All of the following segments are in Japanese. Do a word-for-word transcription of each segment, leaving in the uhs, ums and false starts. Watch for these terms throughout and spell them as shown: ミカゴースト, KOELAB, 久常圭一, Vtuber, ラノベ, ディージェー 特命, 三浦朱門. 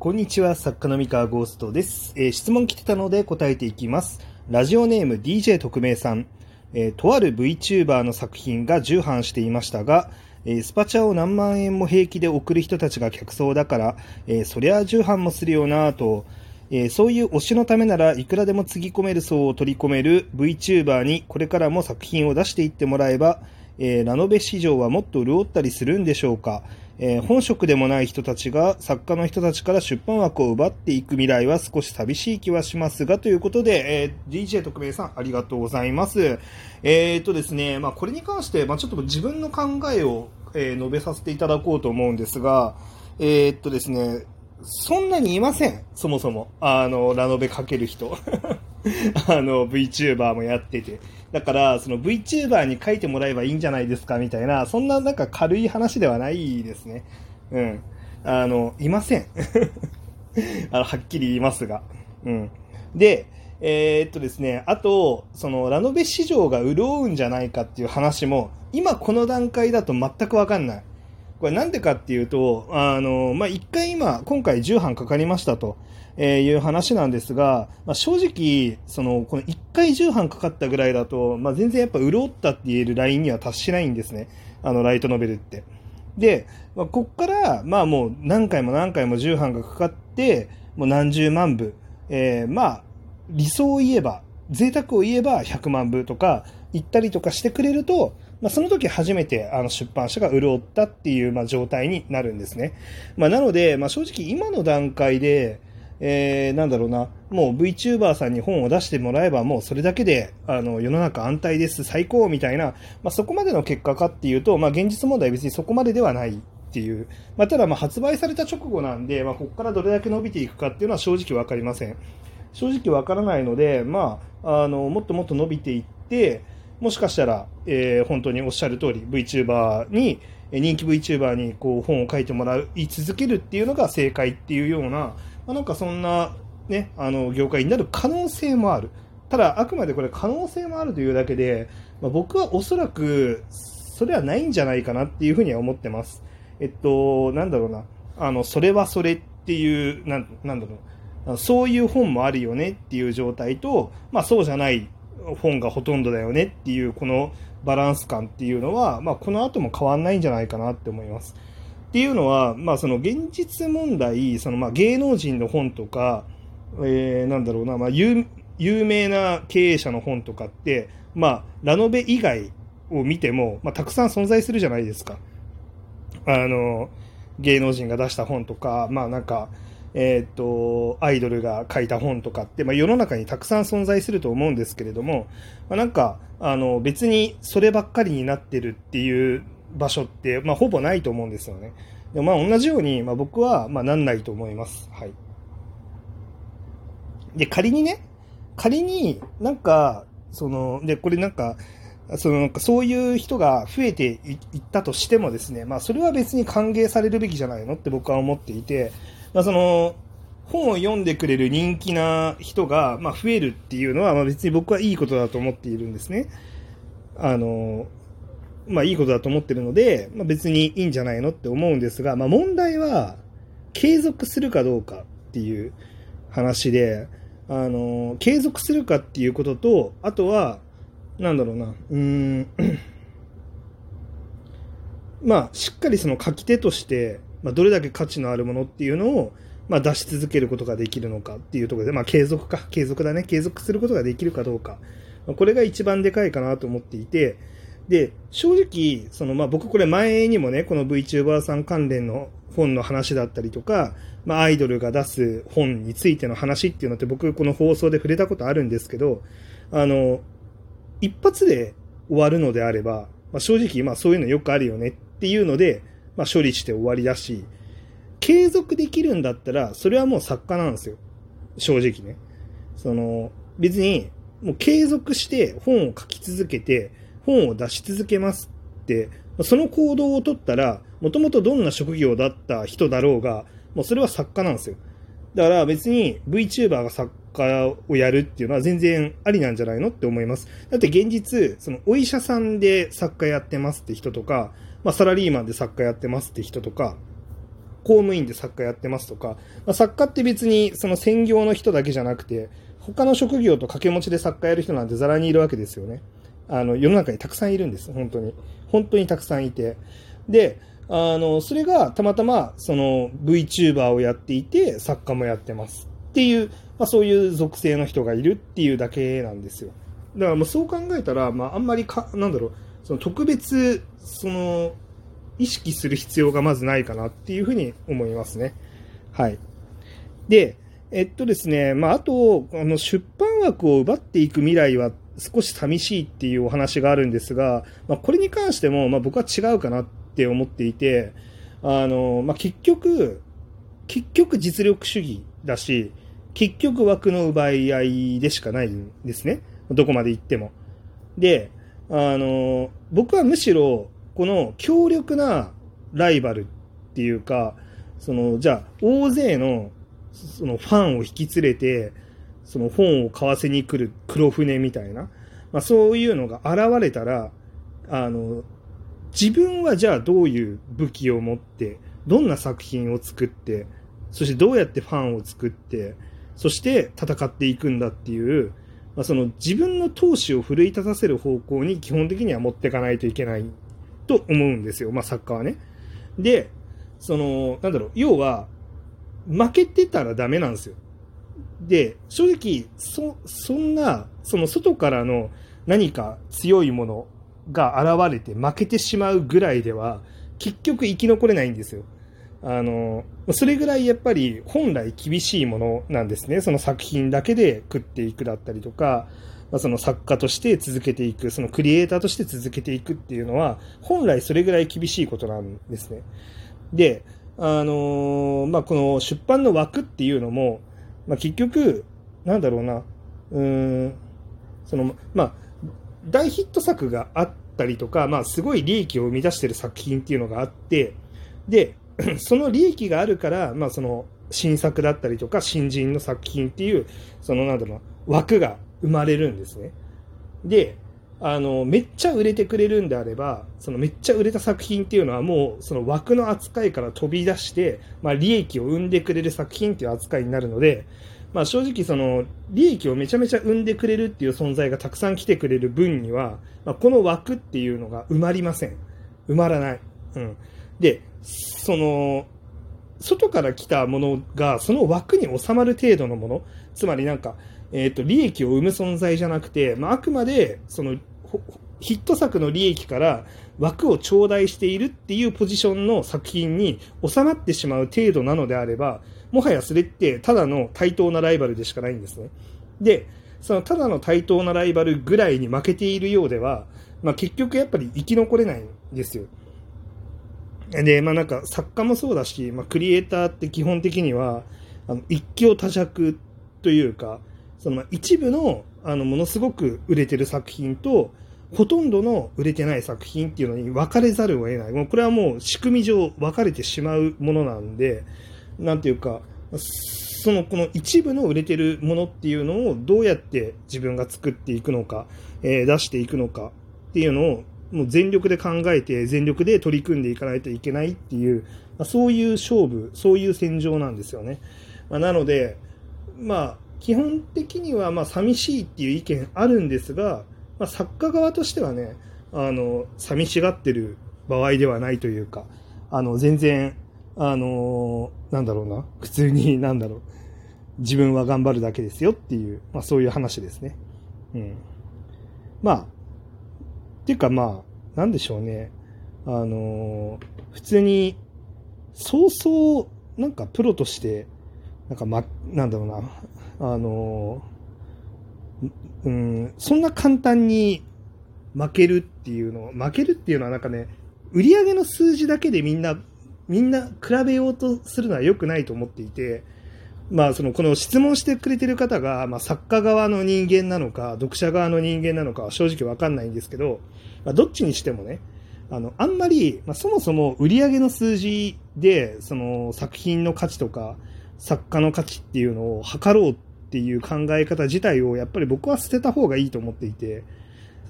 こんにちは、作家のミカゴーストです、えー、質問来てたので答えていきます。ラジオネーム ディージェー 特命さん、えー、とある VTuber の作品が重版していましたが、えー、スパチャを何万円も平気で送る人たちが客層だから、えー、そりゃ重版もするよなぁと、えー、そういう推しのためならいくらでもつぎ込める層を取り込める VTuber にこれからも作品を出していってもらえば、えー、ラノベ市場はもっと潤ったりするんでしょうか。えー、本職でもない人たちが作家の人たちから出版枠を奪っていく未来は少し寂しい気はしますが、ということで、えー、ディージェー 特命さんありがとうございます。えーっとですね、まあこれに関して、まあちょっと自分の考えを、えー、述べさせていただこうと思うんですが、えー、っとですね、そんなにいません。そもそも。あの、ラノベかける人。あの VTuber もやってて、だからその VTuber に書いてもらえばいいんじゃないですかみたいな、そんななんか軽い話ではないですね。うん、あのいません。あのはっきり言いますが、うん、で、えー、っとですね、あとそのラノベ市場が潤うんじゃないかっていう話も今この段階だと全く分かんない。これなんでかっていうと、あの、まあ、一回今、今回重版かかりましたという話なんですが、まあ、正直、その、この一回重版かかったぐらいだと、まあ、全然やっぱ潤ったって言えるラインには達しないんですね。あの、ライトノベルって。で、まあ、こっから、まあもう何回も何回も重版がかかって、もう何十万部、えー、まあ、理想を言えば、贅沢を言えばひゃくまんぶとか行ったりとかしてくれると、まあ、その時初めてあの出版社が潤ったっていうまあ状態になるんですね。まあ、なので、まあ、正直今の段階で、えー、なんだろうな、もう VTuber さんに本を出してもらえばもうそれだけであの世の中安泰です、最高みたいな、まあ、そこまでの結果かっていうと、まあ、現実問題は別にそこまでではない。っていうまあ、ただまあ発売された直後なんで、まあ、ここからどれだけ伸びていくかっていうのは正直わかりません。正直わからないので、まあ、あのもっともっと伸びていって、もしかしたら、えー、本当におっしゃる通り VTuber に人気 VTuber にこう本を書いてもらい続けるっていうのが正解っていうような、まあ、なんかそんな、ね、あの業界になる可能性もある。ただあくまでこれ可能性もあるというだけで、まあ、僕はおそらくそれはないんじゃないかなっていうふうには思ってます。えっと、なんだろうな、あの、それはそれっていう、なん、なんだろう、そういう本もあるよねっていう状態と、まあそうじゃない本がほとんどだよねっていう、このバランス感っていうのは、まあこの後も変わんないんじゃないかなって思います。っていうのは、まあその現実問題、そのまあ芸能人の本とか、えー、なんだろうな、まあ有、有名な経営者の本とかって、まあラノベ以外を見ても、まあたくさん存在するじゃないですか。あの芸能人が出した本とか、まあなんかえっとアイドルが書いた本とかって、まあ、世の中にたくさん存在すると思うんですけれども、まあ、なんかあの別にそればっかりになってるっていう場所って、まあ、ほぼないと思うんですよね。でもまあ同じように、まあ、僕はまあなんないと思います。はい、で仮にね仮になんかそのでこれなんかそのそういう人が増えていったとしてもですね、まあ、それは別に歓迎されるべきじゃないのって僕は思っていて、まあ、その本を読んでくれる人気な人がまあ増えるっていうのはまあ別に僕はいいことだと思っているんですね。あの、まあ、いいことだと思っているので、まあ、別にいいんじゃないのって思うんですが、まあ、問題は継続するかどうかっていう話で、あの継続するかっていうことと、あとはなんだろうな、うーんまあしっかりその書き手として、まあ、どれだけ価値のあるものっていうのを、まあ、出し続けることができるのかっていうところで、まあ継続か継続だね継続することができるかどうか、まあ、これが一番でかいかなと思っていて、で正直そのまあ僕これ前にもねこの VTuber さん関連の本の話だったりとか、まあ、アイドルが出す本についての話っていうのって僕この放送で触れたことあるんですけど、あの一発で終わるのであれば、まあ、正直、まあ、そういうのよくあるよねっていうので、まあ、処理して終わりだし、継続できるんだったらそれはもう作家なんですよ、正直ね。その別にもう継続して本を書き続けて本を出し続けますって、その行動を取ったらもともとどんな職業だった人だろうがもうそれは作家なんですよ。だから別に VTuber が作家をやるっていうのは全然ありなんじゃないのって思います。だって現実そのお医者さんで作家やってますって人とか、まあ、サラリーマンで作家やってますって人とか、公務員で作家やってますとか、まあ、作家って別にその専業の人だけじゃなくて、他の職業と掛け持ちで作家やる人なんてざらにいるわけですよね。あの世の中にたくさんいるんです。本当に本当にたくさんいて、であのそれがたまたまその VTuber をやっていて作家もやってますっていう、まあ、そういう属性の人がいるっていうだけなんですよ。だからもうそう考えたら、まあ、あんまりかなんだろうその特別その意識する必要がまずないかなっていうふうに思いますね。はい。で、えっとですね、まあ、あと、あの出版枠を奪っていく未来は少し寂しいっていうお話があるんですが、まあ、これに関しても、まあ、僕は違うかなって思っていて、あの、まあ、結局、結局実力主義だし、結局枠の奪い合いでしかないんですね。どこまで行っても。で、あの、僕はむしろ、この強力なライバルっていうか、そのじゃあ大勢 の, そのファンを引き連れてその本を買わせに来る黒船みたいな、まあ、そういうのが現れたら、あの自分はじゃあどういう武器を持ってどんな作品を作って、そしてどうやってファンを作って、そして戦っていくんだっていう、まあ、その自分の闘志を奮い立たせる方向に基本的には持っていかないといけないと思うんですよ、まあ、作家はね。で、そのなんだろう要は負けてたらダメなんですよ。で、正直 そ, そんなその外からの何か強いものが現れて負けてしまうぐらいでは結局生き残れないんですよ。あのそれぐらいやっぱり本来厳しいものなんですね。その作品だけで食っていくだったりとか、その作家として続けていく、そのクリエイターとして続けていくっていうのは本来それぐらい厳しいことなんですね。で、あのーまあ、この出版の枠っていうのも、まあ、結局なんだろうなうーんその、まあ、大ヒット作があったりとか、まあ、すごい利益を生み出している作品っていうのがあって、でその利益があるから、まあ、その新作だったりとか新人の作品っていうそのなんだろう枠が生まれるんですね。で、あのめっちゃ売れてくれるんであれば、そのめっちゃ売れた作品っていうのはもうその枠の扱いから飛び出して、まあ、利益を生んでくれる作品っていう扱いになるので、まあ、正直その利益をめちゃめちゃ生んでくれるっていう存在がたくさん来てくれる分には、まあ、この枠っていうのが埋まりません。埋まらない、うん、で、その外から来たものがその枠に収まる程度のもの、つまりなんかえーと、利益を生む存在じゃなくて、まあ、あくまでそのヒット作の利益から枠を頂戴しているっていうポジションの作品に収まってしまう程度なのであれば、もはやそれってただの対等なライバルでしかないんですね。で、そのただの対等なライバルぐらいに負けているようでは、まあ、結局やっぱり生き残れないんですよ。で、まあ、なんか作家もそうだし、まあ、クリエイターって基本的にはあの一強多弱というか、その一部 の, あのものすごく売れてる作品とほとんどの売れてない作品っていうのに分かれざるを得ない。もうこれはもう仕組み上分かれてしまうものなんで、なんていうかそのこの一部の売れてるものっていうのをどうやって自分が作っていくのか、えー、出していくのかっていうのをもう全力で考えて全力で取り組んでいかないといけないっていう、まあ、そういう勝負、そういう戦場なんですよね。まあ、なのでまあ基本的にはまあ寂しいっていう意見あるんですが、まあ、作家側としてはね、あの寂しがってる場合ではないというか、あの全然あのなんだろうな普通になんだろう自分は頑張るだけですよっていう、まあ、そういう話ですね。うん、まあっていうかまあなんでしょうね、あの普通にそうそうなんかプロとしてなんかまなんだろうな。あのうん、そんな簡単に負けるっていうの負けるっていうのはなんかね、売り上げの数字だけでみんなみんな比べようとするのは良くないと思っていて、まあ、そのこの質問してくれてる方が、まあ、作家側の人間なのか読者側の人間なのかは正直分かんないんですけど、まあ、どっちにしてもね、あのあんまり、まあ、そもそも売り上げの数字でその作品の価値とか作家の価値っていうのを測ろうっていう考え方自体をやっぱり僕は捨てた方がいいと思っていて、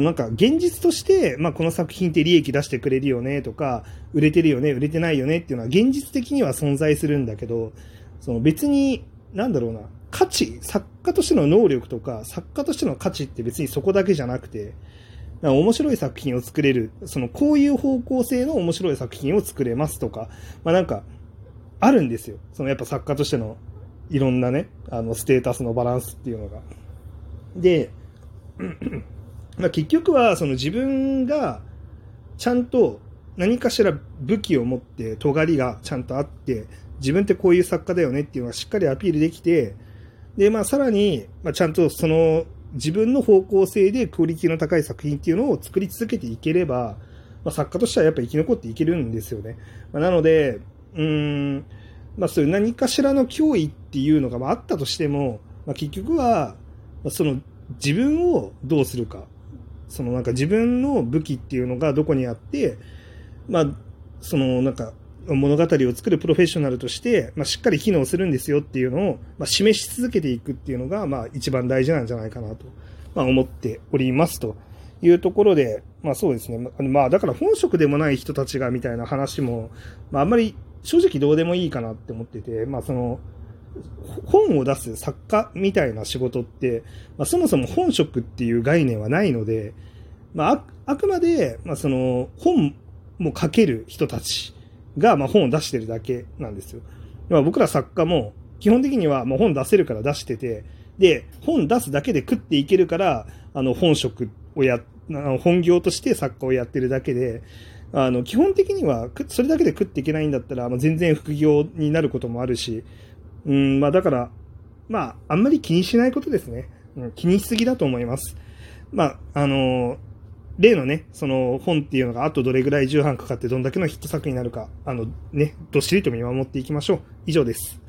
なんか現実として、まあ、この作品って利益出してくれるよねとか、売れてるよね売れてないよねっていうのは現実的には存在するんだけど、その別になんだろうな、価値、作家としての能力とか作家としての価値って別にそこだけじゃなくて、面白い作品を作れる、そのこういう方向性の面白い作品を作れますとか、まあ、なんかあるんですよ、そのやっぱ作家としてのいろんなね、あのステータスのバランスっていうのが。でまあ、結局はその自分がちゃんと何かしら武器を持って、尖りがちゃんとあって、自分ってこういう作家だよねっていうのがしっかりアピールできて、で、まあ、さらに、まあ、ちゃんとその自分の方向性でクオリティの高い作品っていうのを作り続けていければ、まあ、作家としてはやっぱり生き残っていけるんですよね。まあ、なのでうーん、まあ、そういう何かしらの脅威っていうのがあったとしても、まあ、結局はその自分をどうするか、そのなんか自分の武器っていうのがどこにあって、まあ、そのなんか物語を作るプロフェッショナルとして、まあ、しっかり機能するんですよっていうのを、まあ、示し続けていくっていうのが、まあ、一番大事なんじゃないかなと、まあ、思っておりますというところで、まあ、そうですね、まあ、だから本職でもない人たちがみたいな話も、まあ、あんまり正直どうでもいいかなって思ってて、まあ、その本を出す作家みたいな仕事って、まあ、そもそも本職っていう概念はないので、まあ、あ, あくまで、まあ、その本も書ける人たちが、まあ、本を出してるだけなんですよ。まあ、僕ら作家も基本的にはもう本出せるから出してて、で本出すだけで食っていけるから、あの本職をや本業として作家をやってるだけで、あの基本的にはそれだけで食っていけないんだったら、まあ、全然副業になることもあるし、うん、まあだから、まああんまり気にしないことですね。うん、気にしすぎだと思います。まああのー、例のね、その本っていうのがあとどれぐらい重版かかってどんだけのヒット作になるか、あのね、どっしりと見守っていきましょう。以上です。